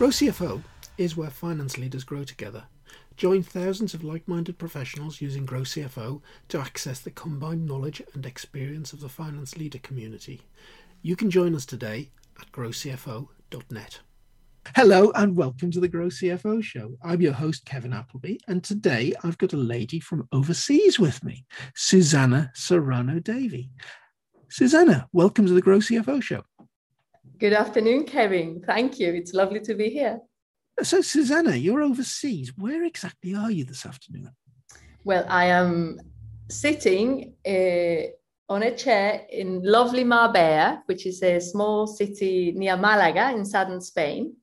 Grow CFO is where finance leaders grow together. Join thousands of like-minded professionals using Grow CFO to access the combined knowledge and experience of the finance leader community. You can join us today at growcfo.net. Hello and welcome to the Grow CFO Show. I'm your host, Kevin Appleby, and today I've got a lady from overseas with me, Susanna Serrano Davey. Susanna, welcome to the Grow CFO Show. Good afternoon, Kevin. Thank you. It's lovely to be here. So, Susanna, you're overseas. Where exactly are you this afternoon? Well, I am sitting on a chair in lovely Marbella, which is a small city near Malaga in southern Spain.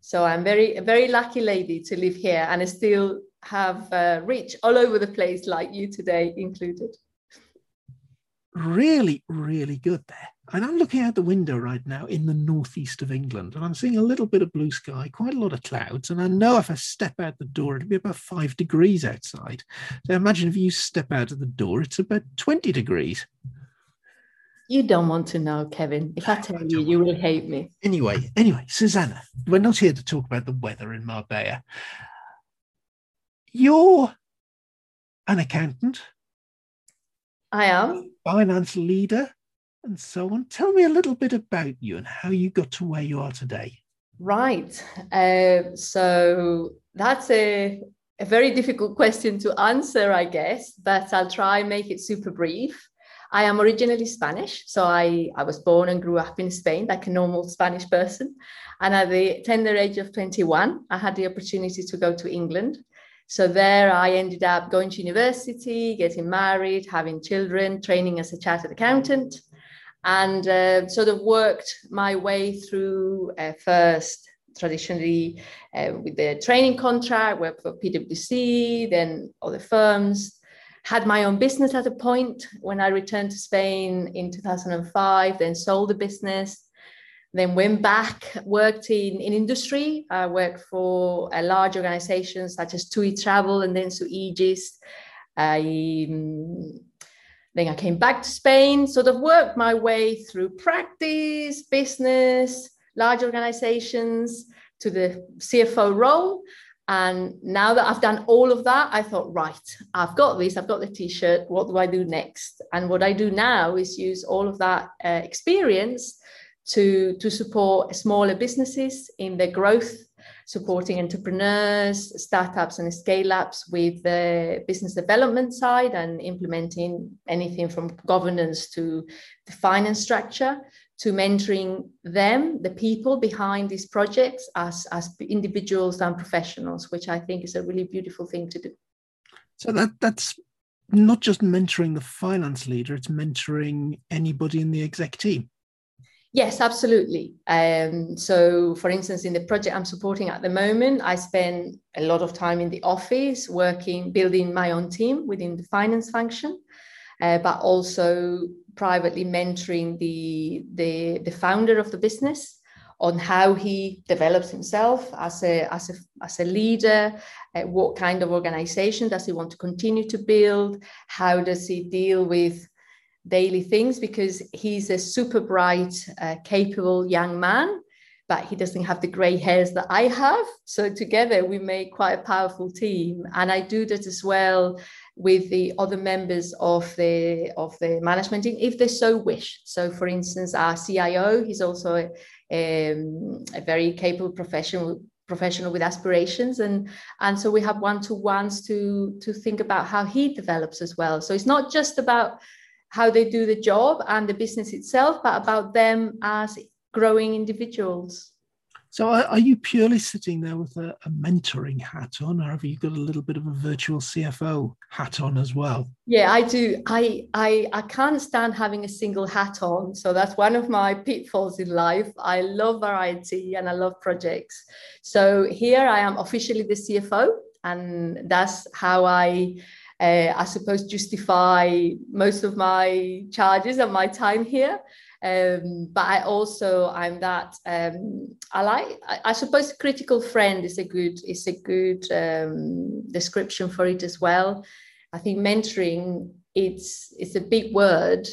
So I'm a very lucky lady to live here, and I still have reach all over the place, like you today included. Really, really good there. And I'm looking out the window right now in the northeast of England, and I'm seeing a little bit of blue sky, quite a lot of clouds. And I know if I step out the door, it'll be about 5 degrees outside. So imagine if you step out of the door, it's about 20 degrees. You don't want to know, Kevin. If I tell you, you will hate me. Anyway, Susanna, we're not here to talk about the weather in Marbella. You're an accountant. I am. Finance leader. And so on. Tell me a little bit about you and how you got to where you are today. Right. So that's a very difficult question to answer, I guess, but I'll try and make it super brief. I am originally Spanish. So I was born and grew up in Spain like a normal Spanish person. And at the tender age of 21, I had the opportunity to go to England. So there I ended up going to university, getting married, having children, training as a chartered accountant. And sort of worked my way through first traditionally with the training contract, worked for PwC, then other firms, had my own business at a point when I returned to Spain in 2005, then sold the business, then went back, worked in industry. I worked for large organizations such as TUI Travel and then SUEGIS. Then I came back to Spain, sort of worked my way through practice, business, large organizations to the CFO role. And now that I've done all of that, I thought, right, I've got this, I've got the T-shirt, what do I do next? And what I do now is use all of that experience to support smaller businesses in their growth, supporting entrepreneurs, startups and scale-ups with the business development side and implementing anything from governance to the finance structure, to mentoring them, the people behind these projects as individuals and professionals, which I think is a really beautiful thing to do. So that's not just mentoring the finance leader, it's mentoring anybody in the exec team. Yes, absolutely. So, for instance, in the project I'm supporting at the moment, I spend a lot of time in the office working, building my own team within the finance function, but also privately mentoring the founder of the business on how he develops himself as a leader, what kind of organization does he want to continue to build, how does he deal with daily things, because he's a super bright, capable young man, but he doesn't have the grey hairs that I have. So together we make quite a powerful team. And I do that as well with the other members of the management team, if they so wish. So for instance, our CIO, he's also a very capable professional with aspirations, and so we have one-to-ones to think about how he develops as well. So it's not just about how they do the job and the business itself, but about them as growing individuals. So are you purely sitting there with a mentoring hat on, or have you got a little bit of a virtual CFO hat on as well? Yeah, I do. I can't stand having a single hat on. So that's one of my pitfalls in life. I love variety and I love projects. So here I am officially the CFO, and that's how I suppose justify most of my charges and my time here. But I'm that I suppose critical friend is a good description for it as well. I think mentoring, it's a big word,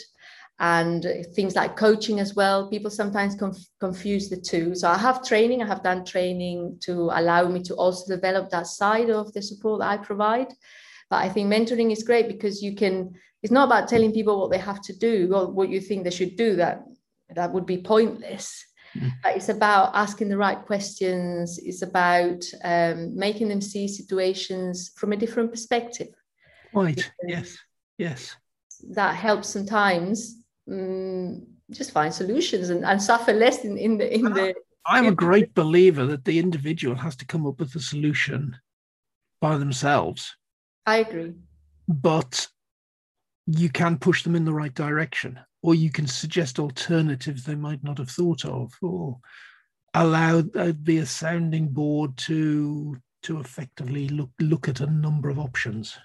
and things like coaching as well. People sometimes confuse the two. So I have training, I have done training to allow me to also develop that side of the support that I provide. But I think mentoring is great because you can, it's not about telling people what they have to do or what you think they should do, that would be pointless. But it's about asking the right questions. It's about making them see situations from a different perspective. Right, yes, yes. That helps sometimes just find solutions and suffer less in the. I'm a great believer that the individual has to come up with a solution by themselves. I agree. But you can push them in the right direction, or you can suggest alternatives they might not have thought of, or allow be a sounding board to effectively look at a number of options.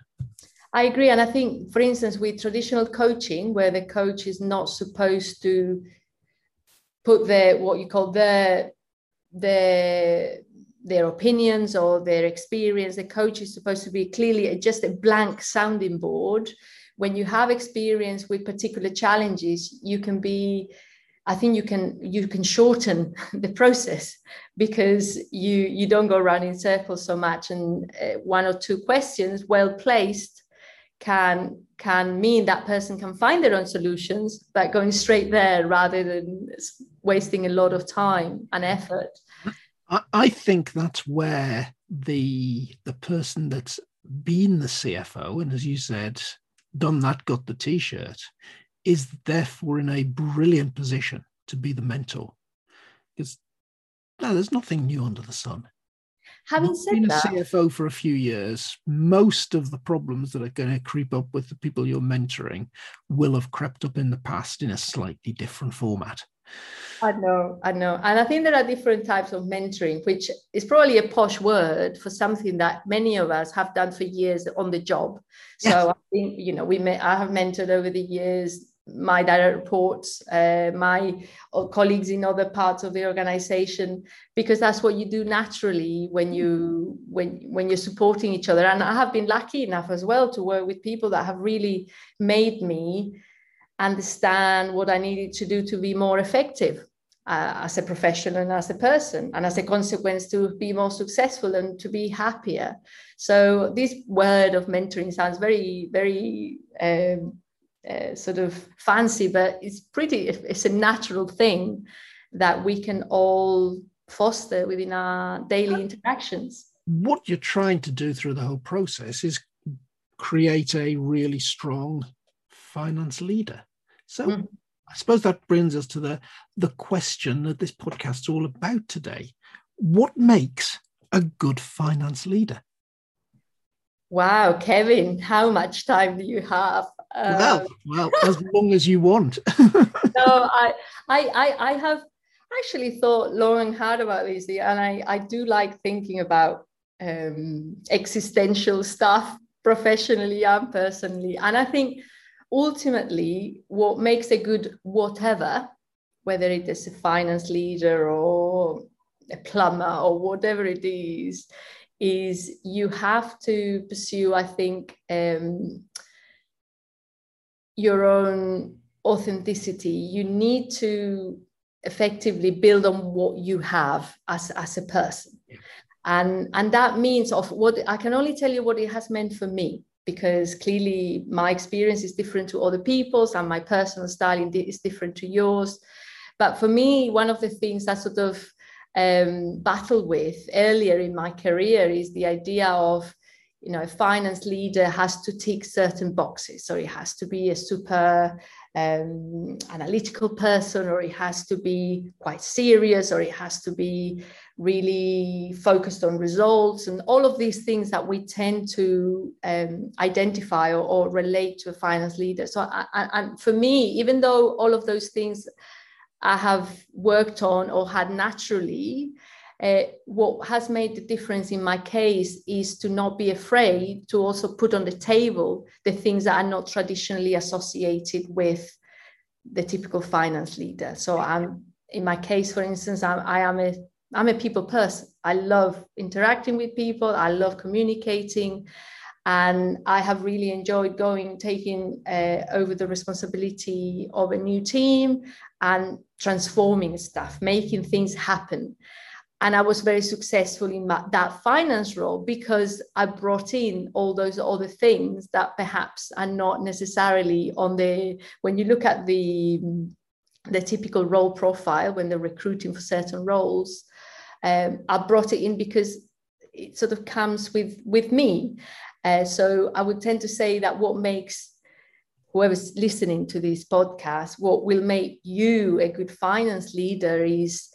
I agree. And I think, for instance, with traditional coaching, where the coach is not supposed to put their, what you call their opinions or their experience, the coach is supposed to be clearly just a blank sounding board. When you have experience with particular challenges, you can be, I think you can shorten the process because you don't go around in circles so much. And one or two questions well placed can mean that person can find their own solutions, but going straight there rather than wasting a lot of time and effort. I think that's where the person that's been the CFO, and as you said, done that, got the t-shirt, is therefore in a brilliant position to be the mentor, because no, there's nothing new under the sun. Having said that, being a CFO for a few years, most of the problems that are going to creep up with the people you're mentoring will have crept up in the past in a slightly different format. I know. And I think there are different types of mentoring, which is probably a posh word for something that many of us have done for years on the job. Yes. So I think, I have mentored over the years my direct reports, my colleagues in other parts of the organization, because that's what you do naturally when you're supporting each other. And I have been lucky enough as well to work with people that have really made me understand what I needed to do to be more effective as a professional and as a person, and as a consequence to be more successful and to be happier. So this word of mentoring sounds very, very sort of fancy, but it's a natural thing that we can all foster within our daily interactions. What you're trying to do through the whole process is create a really strong finance leader. So I suppose that brings us to the question that this podcast's all about today. What makes a good finance leader? Wow, Kevin, how much time do you have? Well, as long as you want. No, I have actually thought long and hard about this, and I do like thinking about existential stuff professionally and personally. And I think ultimately, what makes a good whatever, whether it is a finance leader or a plumber or whatever it is you have to pursue, I think, your own authenticity. You need to effectively build on what you have as a person. Yeah. And that means of what I can only tell you what it has meant for me, because clearly my experience is different to other people's and my personal style is different to yours. But for me, one of the things I sort of battled with earlier in my career is the idea of, a finance leader has to tick certain boxes. So it has to be a super analytical person, or it has to be quite serious, or it has to be really focused on results, and all of these things that we tend to identify or relate to a finance leader. So and for me, even though all of those things I have worked on or had naturally, what has made the difference in my case is to not be afraid to also put on the table the things that are not traditionally associated with the typical finance leader. So in my case, for instance, I'm a people person. I love interacting with people. I love communicating. And I have really enjoyed taking over the responsibility of a new team and transforming stuff, making things happen. And I was very successful in that finance role because I brought in all those other things that perhaps are not necessarily on the, when you look at the typical role profile, when they're recruiting for certain roles, I brought it in because it sort of comes with me. So I would tend to say that what makes whoever's listening to this podcast, what will make you a good finance leader is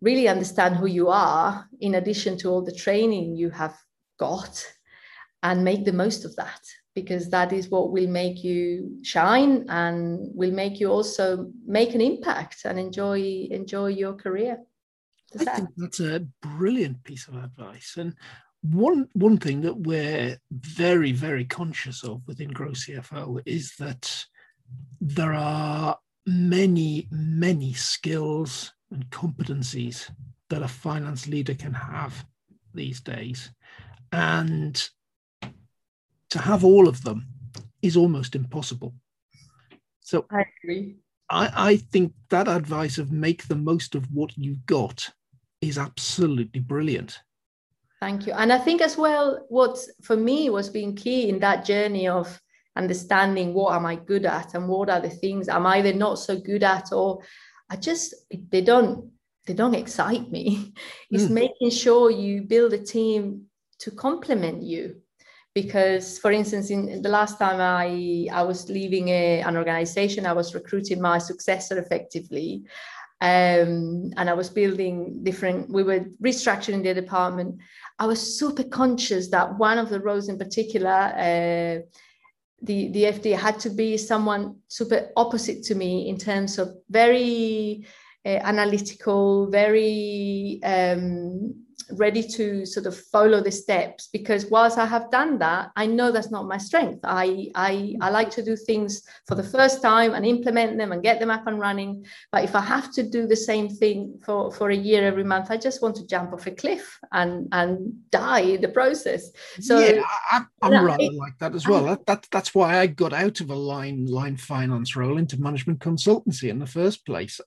really understand who you are, in addition to all the training you have got, and make the most of that, because that is what will make you shine and will make you also make an impact and enjoy your career. I think that's a brilliant piece of advice. And one thing that we're very, very conscious of within Grow CFO is that there are many, many skills and competencies that a finance leader can have these days, and to have all of them is almost impossible. So I agree. I think that advice of make the most of what you've got is absolutely brilliant. Thank you. And I think as well, what for me was being key in that journey of understanding what am I good at and what are the things I'm either not so good at, or they don't excite me. It's making sure you build a team to complement you. Because, for instance, in the last time I was leaving an organization, I was recruiting my successor effectively, and I was building different, we were restructuring the department. I was super conscious that one of the roles in particular, the FD had to be someone super opposite to me in terms of very analytical, very ready to sort of follow the steps, because whilst I have done that, I know that's not my strength. I like to do things for the first time and implement them and get them up and running. But if I have to do the same thing for a year every month, I just want to jump off a cliff and die in the process. So yeah, I'm rather like that as well. That's why I got out of a line finance role into management consultancy in the first place.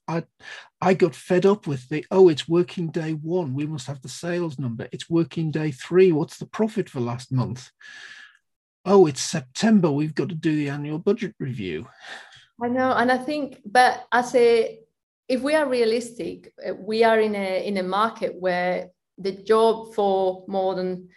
I got fed up with it's working day one, we must have the sales number. It's working day three, what's the profit for last month? Oh, it's September, we've got to do the annual budget review. I know, and I think, but if we are realistic, we are in a market where the job for more than,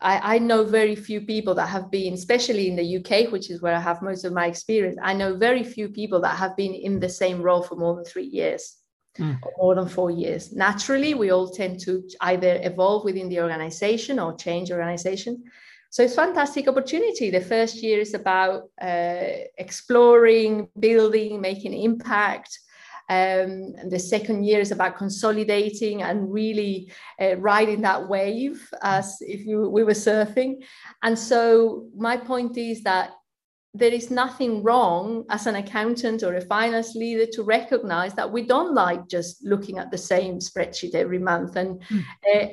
I know very few people that have been, especially in the UK, which is where I have most of my experience, I know very few people that have been in the same role for more than 3 years. Or more than 4 years. Naturally, we all tend to either evolve within the organization or change organization. So it's a fantastic opportunity. The first year is about exploring, building, making impact. And the second year is about consolidating and really riding that wave as if we were surfing. And so my point is that there is nothing wrong as an accountant or a finance leader to recognize that we don't like just looking at the same spreadsheet every month. And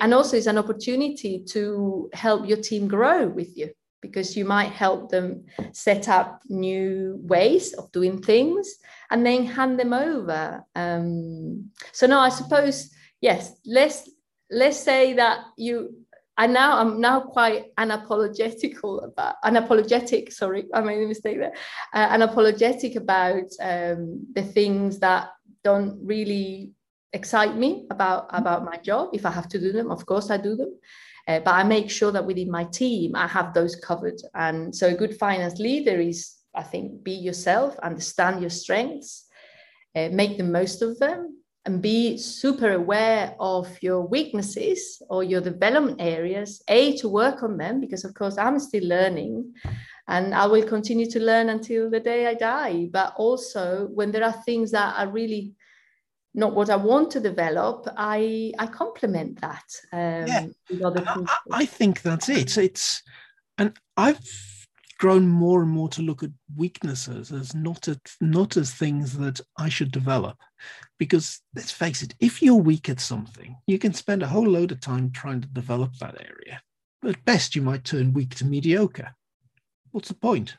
and also it's an opportunity to help your team grow with you, because you might help them set up new ways of doing things and then hand them over. So no, I suppose, yes, let's say that you... And now I'm quite unapologetic about the things that don't really excite me about my job. If I have to do them, of course I do them. But I make sure that within my team, I have those covered. And so a good finance leader is, I think, be yourself, understand your strengths, make the most of them, and be super aware of your weaknesses or your development areas, to work on them, because of course I'm still learning and I will continue to learn until the day I die. But also when there are things that are really not what I want to develop, I complement that. With other people. I think that's it. And I've grown more and more to look at weaknesses as not as things that I should develop, because let's face it, if you're weak at something, you can spend a whole load of time trying to develop that area, But at best, you might turn weak to mediocre. What's the point?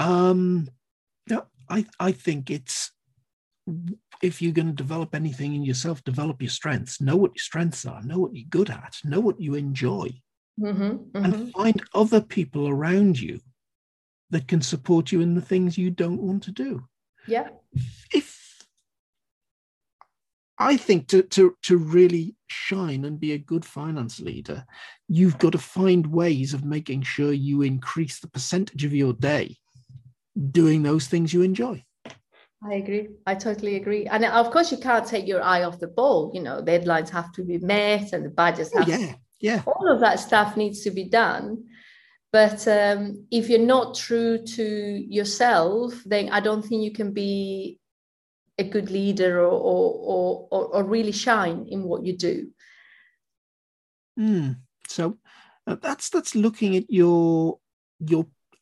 No, I think it's, if you're going to develop anything in yourself, develop your strengths. Know what your strengths are. Know what you're good at. Know what you enjoy. Mm-hmm, mm-hmm. And find other people around you that can support you in the things you don't want to do. Yeah. If I think to really shine and be a good finance leader, you've got to find ways of making sure you increase the percentage of your day doing those things you enjoy. I agree. I totally agree. And of course, you can't take your eye off the ball. You know, deadlines have to be met and the budgets have to. Yeah. All of that stuff needs to be done. But if you're not true to yourself, then I don't think you can be a good leader or really shine in what you do. Mm. So that's looking at your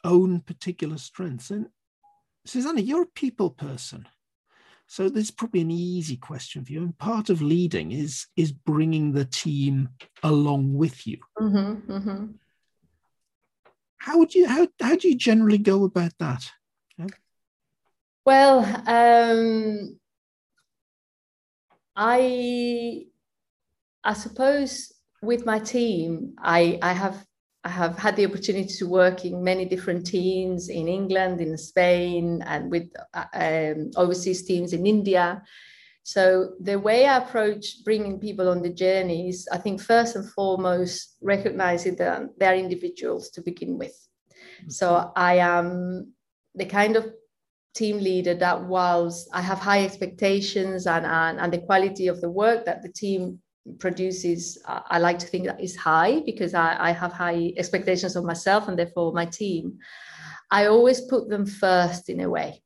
own particular strengths. And Susanna, you're a people person. So this is probably an easy question for you. And part of leading is bringing the team along with you. Mm-hmm, mm-hmm. How do you generally go about that? Yeah. Well, I suppose with my team, I have had the opportunity to work in many different teams in England, in Spain, and with overseas teams in India. So the way I approach bringing people on the journey is, I think, first and foremost, recognizing that they're individuals to begin with. Mm-hmm. So I am the kind of team leader that, whilst I have high expectations and the quality of the work that the team produces, I like to think that is high, because I have high expectations of myself and therefore my team. I always put them first in a way.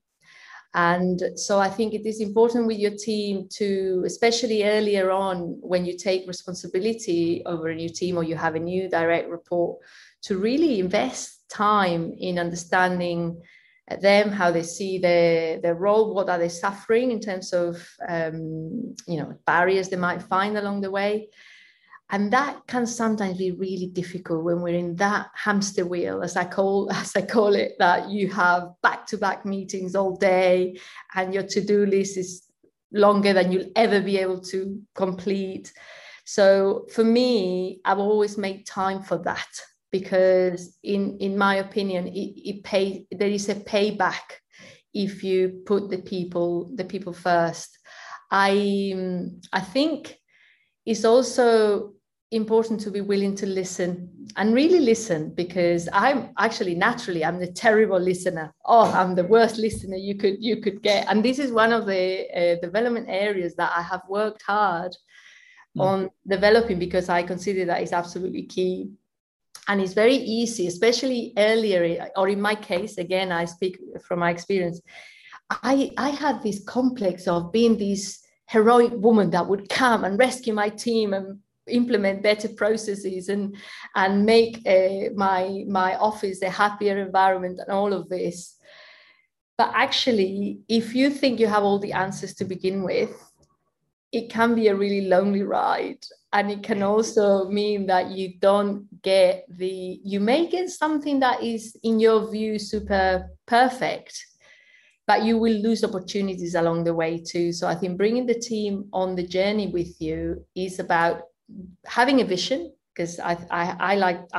And so I think it is important with your team to, especially earlier on when you take responsibility over a new team or you have a new direct report, to really invest time in understanding them, how they see their role, what are they suffering in terms of barriers they might find along the way. And that can sometimes be really difficult when we're in that hamster wheel, as I call it, that you have back-to-back meetings all day and your to-do list is longer than you'll ever be able to complete. So for me, I've always made time for that, because in my opinion, there is a payback if you put the people first. I think it's also important to be willing to listen and really listen, because I'm the terrible listener. Oh, I'm the worst listener you could get. And this is one of the development areas that I have worked hard on developing, because I consider that is absolutely key. And it's very easy, especially earlier, or in my case, again, I speak from my experience. I had this complex of being this heroic woman that would come and rescue my team and implement better processes and make my office a happier environment and all of this. But actually, if you think you have all the answers to begin with, it can be a really lonely ride. And it can also mean that you may get something that is, in your view, super perfect, but you will lose opportunities along the way too. So I think bringing the team on the journey with you is about having a vision, because I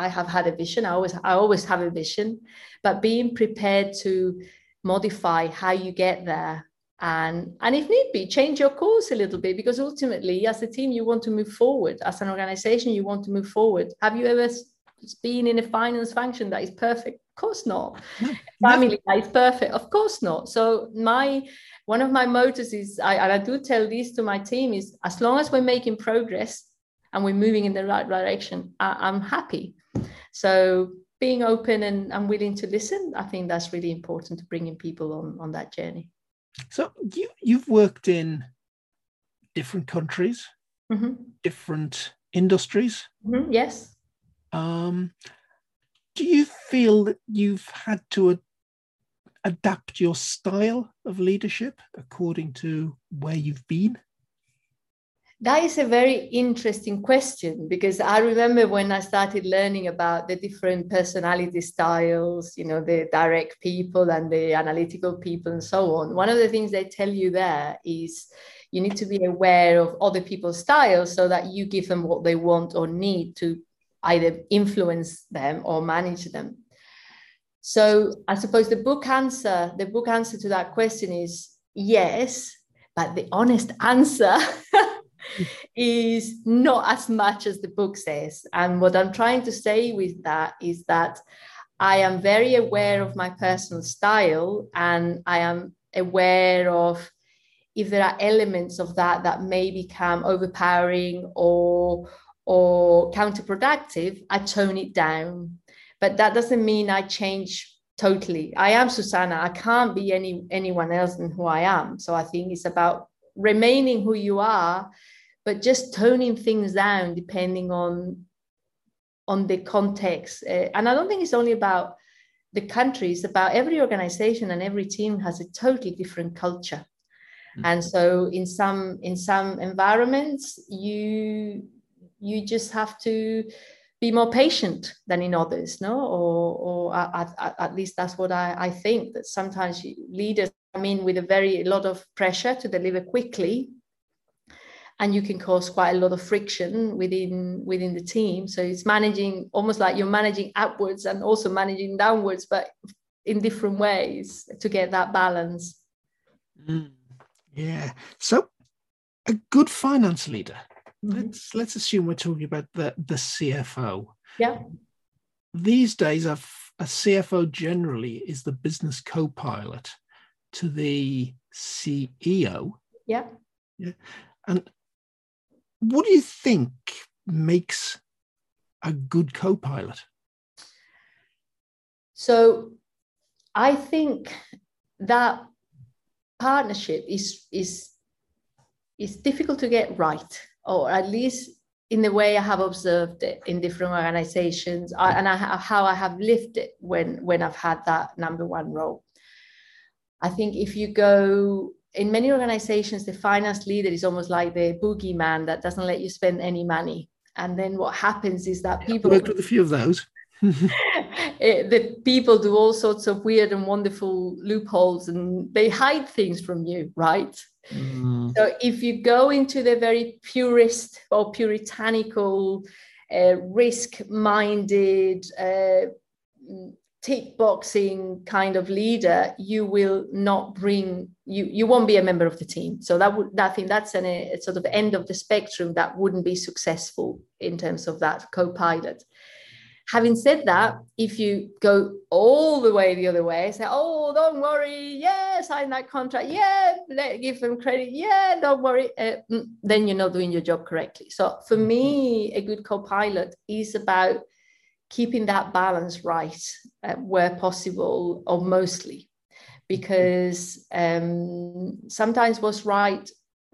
have had a vision. I always have a vision, but being prepared to modify how you get there. And if need be, change your course a little bit, because ultimately, as a team, you want to move forward. As an organization, you want to move forward. Have you ever been in a finance function that is perfect? Of course not. Family that is perfect? Of course not. So one of my mottos is, I do tell this to my team, is as long as we're making progress and we're moving in the right direction, I'm happy. So being open and willing to listen, I think that's really important to bringing people on that journey. So you've worked in different countries, mm-hmm. different industries. Mm-hmm. Yes. Do you feel that you've had to adapt your style of leadership according to where you've been? That is a very interesting question, because I remember when I started learning about the different personality styles, you know, the direct people and the analytical people and so on. One of the things they tell you there is you need to be aware of other people's styles so that you give them what they want or need to either influence them or manage them. So I suppose the book answer to that question is yes, but the honest answer is not as much as the book says. And what I'm trying to say with that is that I am very aware of my personal style, and I am aware of if there are elements of that that may become overpowering or counterproductive, I tone it down. But that doesn't mean I change totally. I am Susanna. I can't be anyone else than who I am. So I think it's about remaining who you are, but just toning things down depending on the context. And I don't think it's only about the country. It's about every organization and every team has a totally different culture. Mm-hmm. And so in some environments, you just have to be more patient than in others, no? Or at least that's what I think, that sometimes leaders come in with a lot of pressure to deliver quickly, and you can cause quite a lot of friction within the team. So it's managing, almost like you're managing upwards and also managing downwards, but in different ways to get that balance. Mm, yeah. So a good finance leader. Let's assume we're talking about the CFO. Yeah. These days, a CFO generally is the business co-pilot to the CEO. Yeah. Yeah. And what do you think makes a good co-pilot? So I think that partnership is difficult to get right. Or at least in the way I have observed it in different organizations, how I have lived it when I've had that number one role. I think if you go, in many organizations, the finance leader is almost like the boogeyman that doesn't let you spend any money. And then what happens is that people... I've worked with a few of those. The people do all sorts of weird and wonderful loopholes, and they hide things from you, right? Mm. So if you go into the very purist or puritanical, risk-minded, tick-boxing kind of leader, you will not bring, you won't be a member of the team. So that's a sort of end of the spectrum that wouldn't be successful in terms of that co-pilot. Having said that, if you go all the way the other way, say, oh, don't worry, yeah, sign that contract, yeah, give them credit, yeah, don't worry, then you're not doing your job correctly. So for me, a good co-pilot is about keeping that balance right where possible, or mostly, because sometimes what's right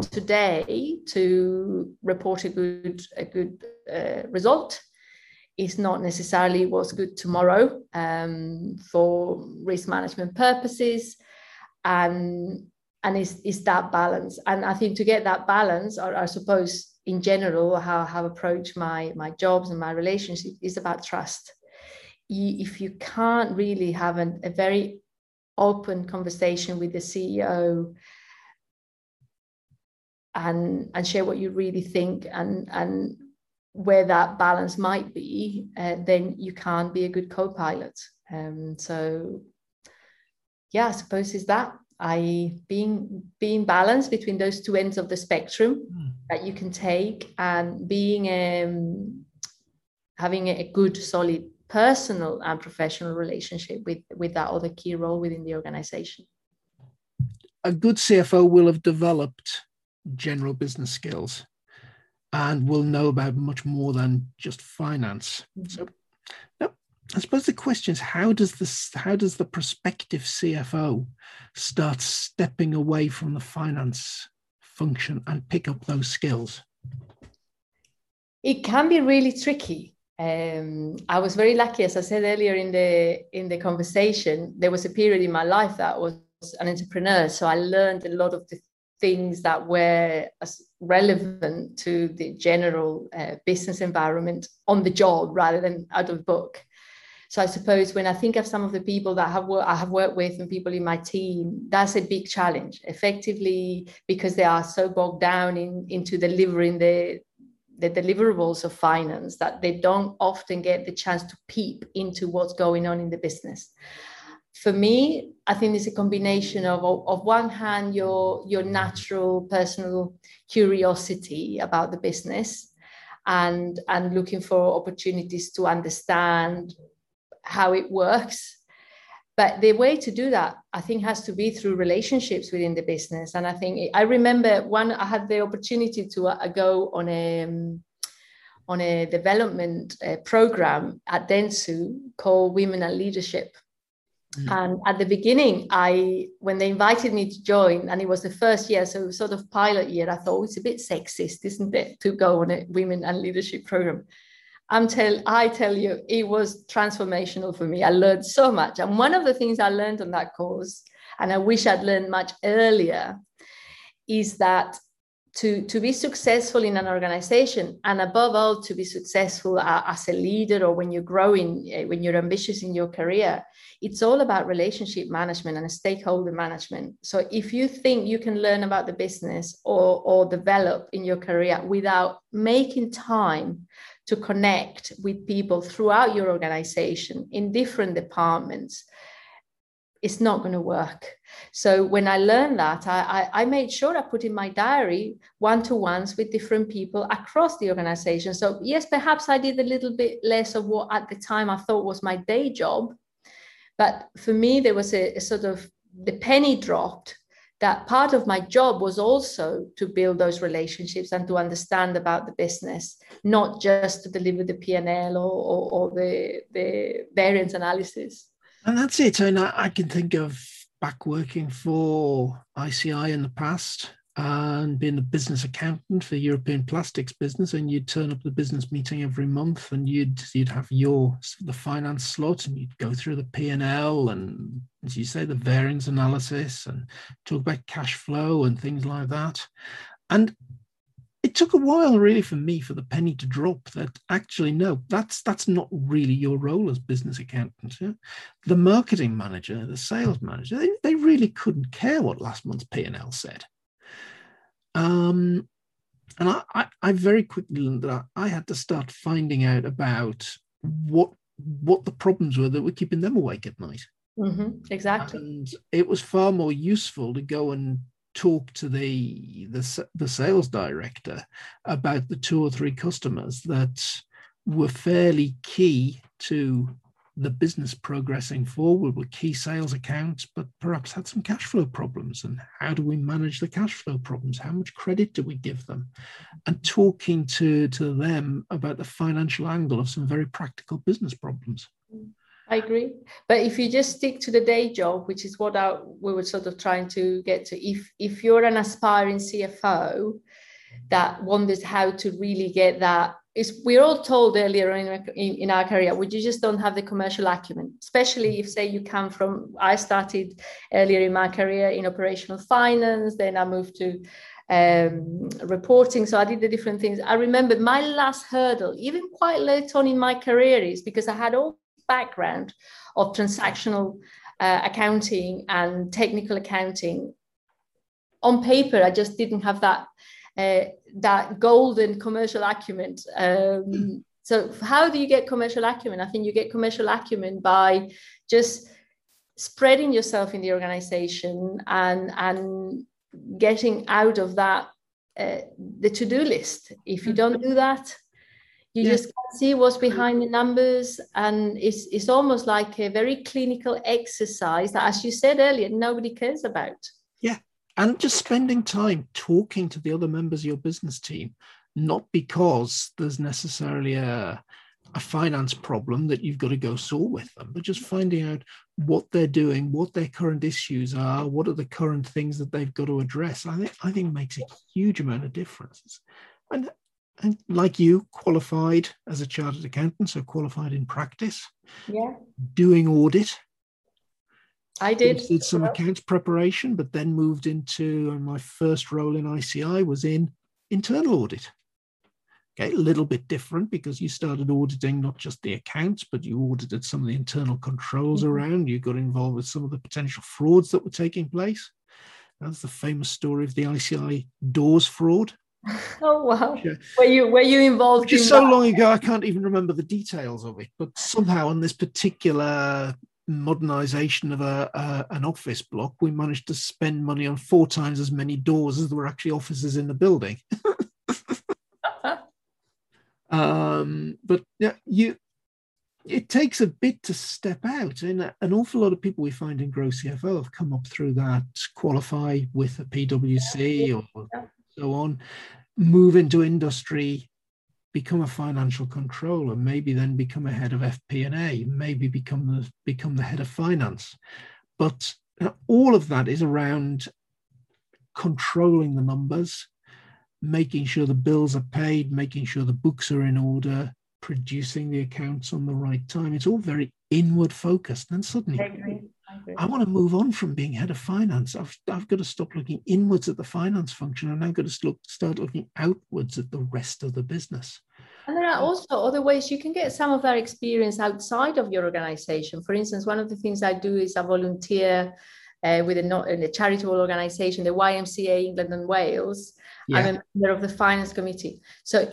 today to report a good result is not necessarily what's good tomorrow for risk management purposes. And it's that balance. And I think to get that balance, I suppose in general, how I approach my jobs and my relationship is about trust. If you can't really have a very open conversation with the CEO and share what you really think and where that balance might be, then you can't be a good co-pilot. So yeah, I suppose it's that. Being balanced between those two ends of the spectrum that you can take, and being having a good, solid personal and professional relationship with that other key role within the organization. A good CFO will have developed general business skills and will know about much more than just finance. Mm-hmm. So, no, I suppose the question is, how does the prospective CFO start stepping away from the finance function and pick up those skills? It can be really tricky. I was very lucky, as I said earlier in the conversation. There was a period in my life that was an entrepreneur, so I learned a lot of the things that were relevant to the general business environment on the job rather than out of book. So I suppose when I think of some of the people that I have worked with and people in my team, that's a big challenge, effectively, because they are so bogged down into delivering the deliverables of finance that they don't often get the chance to peep into what's going on in the business. For me, I think it's a combination of one hand, your natural personal curiosity about the business and looking for opportunities to understand how it works. But the way to do that, I think, has to be through relationships within the business. And I think I remember I had the opportunity to go on a development program at Dentsu called Women and Leadership. Mm. And at the beginning, when they invited me to join, and it was the first year, so it was sort of pilot year, I thought, it's a bit sexist, isn't it, to go on a Women and Leadership program. I tell you, it was transformational for me. I learned so much. And one of the things I learned on that course, and I wish I'd learned much earlier, is that to be successful in an organization, and above all, to be successful as a leader or when you're growing, when you're ambitious in your career, it's all about relationship management and stakeholder management. So if you think you can learn about the business or develop in your career without making time to connect with people throughout your organization in different departments, it's not going to work. So when I learned that, I made sure I put in my diary one-to-ones with different people across the organization. So yes, perhaps I did a little bit less of what at the time I thought was my day job. But for me, there was a sort of the penny dropped that part of my job was also to build those relationships and to understand about the business, not just to deliver the P&L or the variance analysis. And that's it. I mean, I can think of back working for ICI in the past and being the business accountant for the European plastics business, and you'd turn up the business meeting every month and you'd have the finance slot and you'd go through the P&L and, as you say, the variance analysis and talk about cash flow and things like that. And it took a while really for me for the penny to drop that actually, no, that's not really your role as business accountant. Yeah? The marketing manager, the sales manager, they really couldn't care what last month's P&L said. And I very quickly learned that I had to start finding out about what the problems were that were keeping them awake at night. Mm-hmm, exactly. And it was far more useful to go and talk to the sales director about the 2 or 3 customers that were fairly key to the business progressing forward, were key sales accounts, but perhaps had some cash flow problems. And how do we manage the cash flow problems? How much credit do we give them? And talking to them about the financial angle of some very practical business problems. I agree. But if you just stick to the day job, which is what we were sort of trying to get to, if you're an aspiring CFO that wonders how to really get that, we're all told earlier in our career, you just don't have the commercial acumen, especially if, say, you come from, I started earlier in my career in operational finance, then I moved to reporting. So I did the different things. I remember my last hurdle, even quite late on in my career, is because I had all background of transactional accounting and technical accounting. On paper, I just didn't have that that golden commercial acumen. So how do you get commercial acumen? I think you get commercial acumen by just spreading yourself in the organization and getting out of that, the to-do list. If you don't do that, you just can't see what's behind the numbers. And it's almost like a very clinical exercise that, as you said earlier, nobody cares about. Yeah. And just spending time talking to the other members of your business team, not because there's necessarily a finance problem that you've got to go solve with them, but just finding out what they're doing, what their current issues are, what are the current things that they've got to address. I think makes a huge amount of difference. And like you, qualified as a chartered accountant, so qualified in practice, doing audit, I did. I did some accounts preparation, but then moved into my first role in ICI was in internal audit. Okay, a little bit different because you started auditing not just the accounts, but you audited some of the internal controls around. You got involved with some of the potential frauds that were taking place. That's the famous story of the ICI doors fraud. Oh, wow. Yeah. Were you involved? Just so long ago, I can't even remember the details of it. But somehow on this particular modernization of an office block, we managed to spend money on 4 times as many doors as there were actually offices in the building. But yeah, it takes a bit to step out, and an awful lot of people we find in Grow CFO have come up through that, qualify with a PwC or so on, move into industry, become a financial controller, maybe then become a head of FP&A, maybe become the head of finance. But all of that is around controlling the numbers, making sure the bills are paid, making sure the books are in order, producing the accounts on the right time. It's all very inward focused. And suddenly, I agree. I want to move on from being head of finance. I've got to stop looking inwards at the finance function, and I've got to start looking outwards at the rest of the business. And there are also other ways you can get some of that experience outside of your organization. For instance, one of the things I do is I volunteer with a charitable organization, the YMCA England and Wales. Yeah. I'm a member of the finance committee. So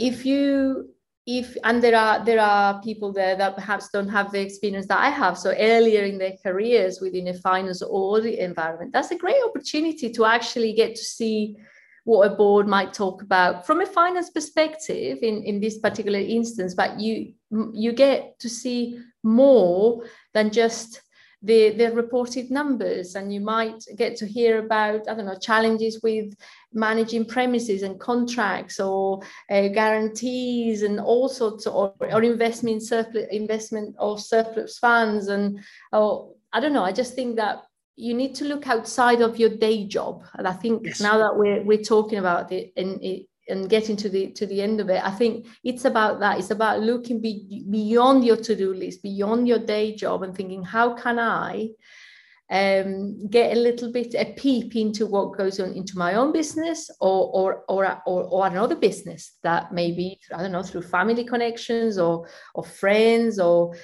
and there are people there that perhaps don't have the experience that I have. So earlier in their careers within a finance or audit environment, that's a great opportunity to actually get to see what a board might talk about from a finance perspective in this particular instance. But you get to see more than just the reported numbers, and you might get to hear about, I don't know, challenges with managing premises and contracts, or guarantees and all sorts of, or investment of surplus funds, and I don't know. I just think that you need to look outside of your day job, and I think now that we're talking about it and getting to the end of it, I think it's about that. It's about looking beyond your to-do list, beyond your day job, and thinking, how can I get a little bit a peep into what goes on into my own business or another business that maybe, I don't know, through family connections or friends or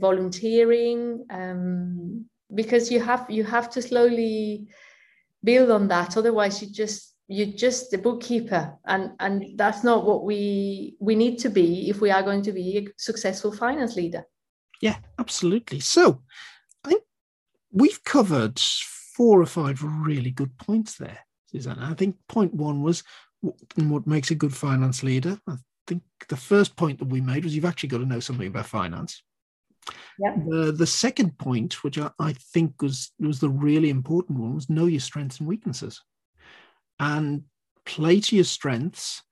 volunteering, because you have to slowly build on that. Otherwise, you're just a bookkeeper, and that's not what we need to be if we are going to be a successful finance leader. Yeah, absolutely. So I think we've covered 4 or 5 really good points there, Susanna. I think point 1 was what makes a good finance leader. I think the first point that we made was you've actually got to know something about finance. Yeah. The second point, which I think was the really important one, was know your strengths and weaknesses. And play to your strengths,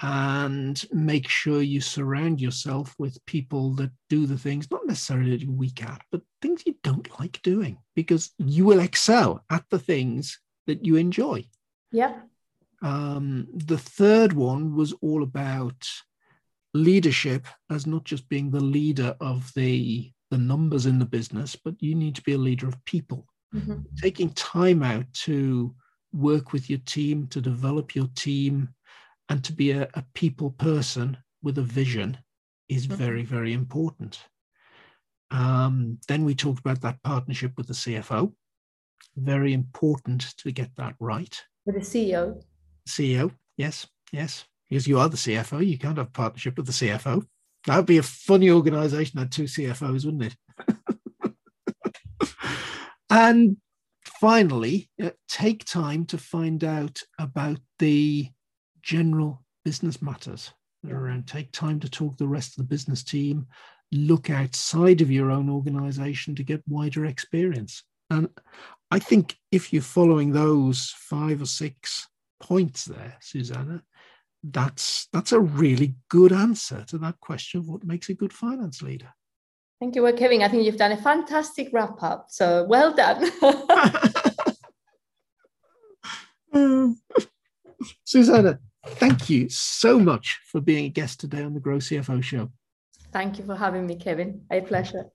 and make sure you surround yourself with people that do the things, not necessarily that you're weak at, but things you don't like doing, because you will excel at the things that you enjoy. Yeah. The third one was all about leadership, as not just being the leader of the numbers in the business, but you need to be a leader of people. Mm-hmm. Taking time out to work with your team, to develop your team, and to be a people person with a vision is very, very important. Then we talked about that partnership with the CFO. Very important to get that right. With the CEO. CEO, yes. Because you are the CFO. You can't have partnership with the CFO. That would be a funny organization that had 2 CFOs, wouldn't it? And finally, take time to find out about the general business matters that are around. Take time to talk to the rest of the business team. Look outside of your own organization to get wider experience. And I think if you're following those 5 or 6 points there, Susanna, that's a really good answer to that question of what makes a good finance leader. Thank you, Kevin. I think you've done a fantastic wrap up. So well done. Susanna, thank you so much for being a guest today on the Grow CFO Show. Thank you for having me, Kevin. A pleasure.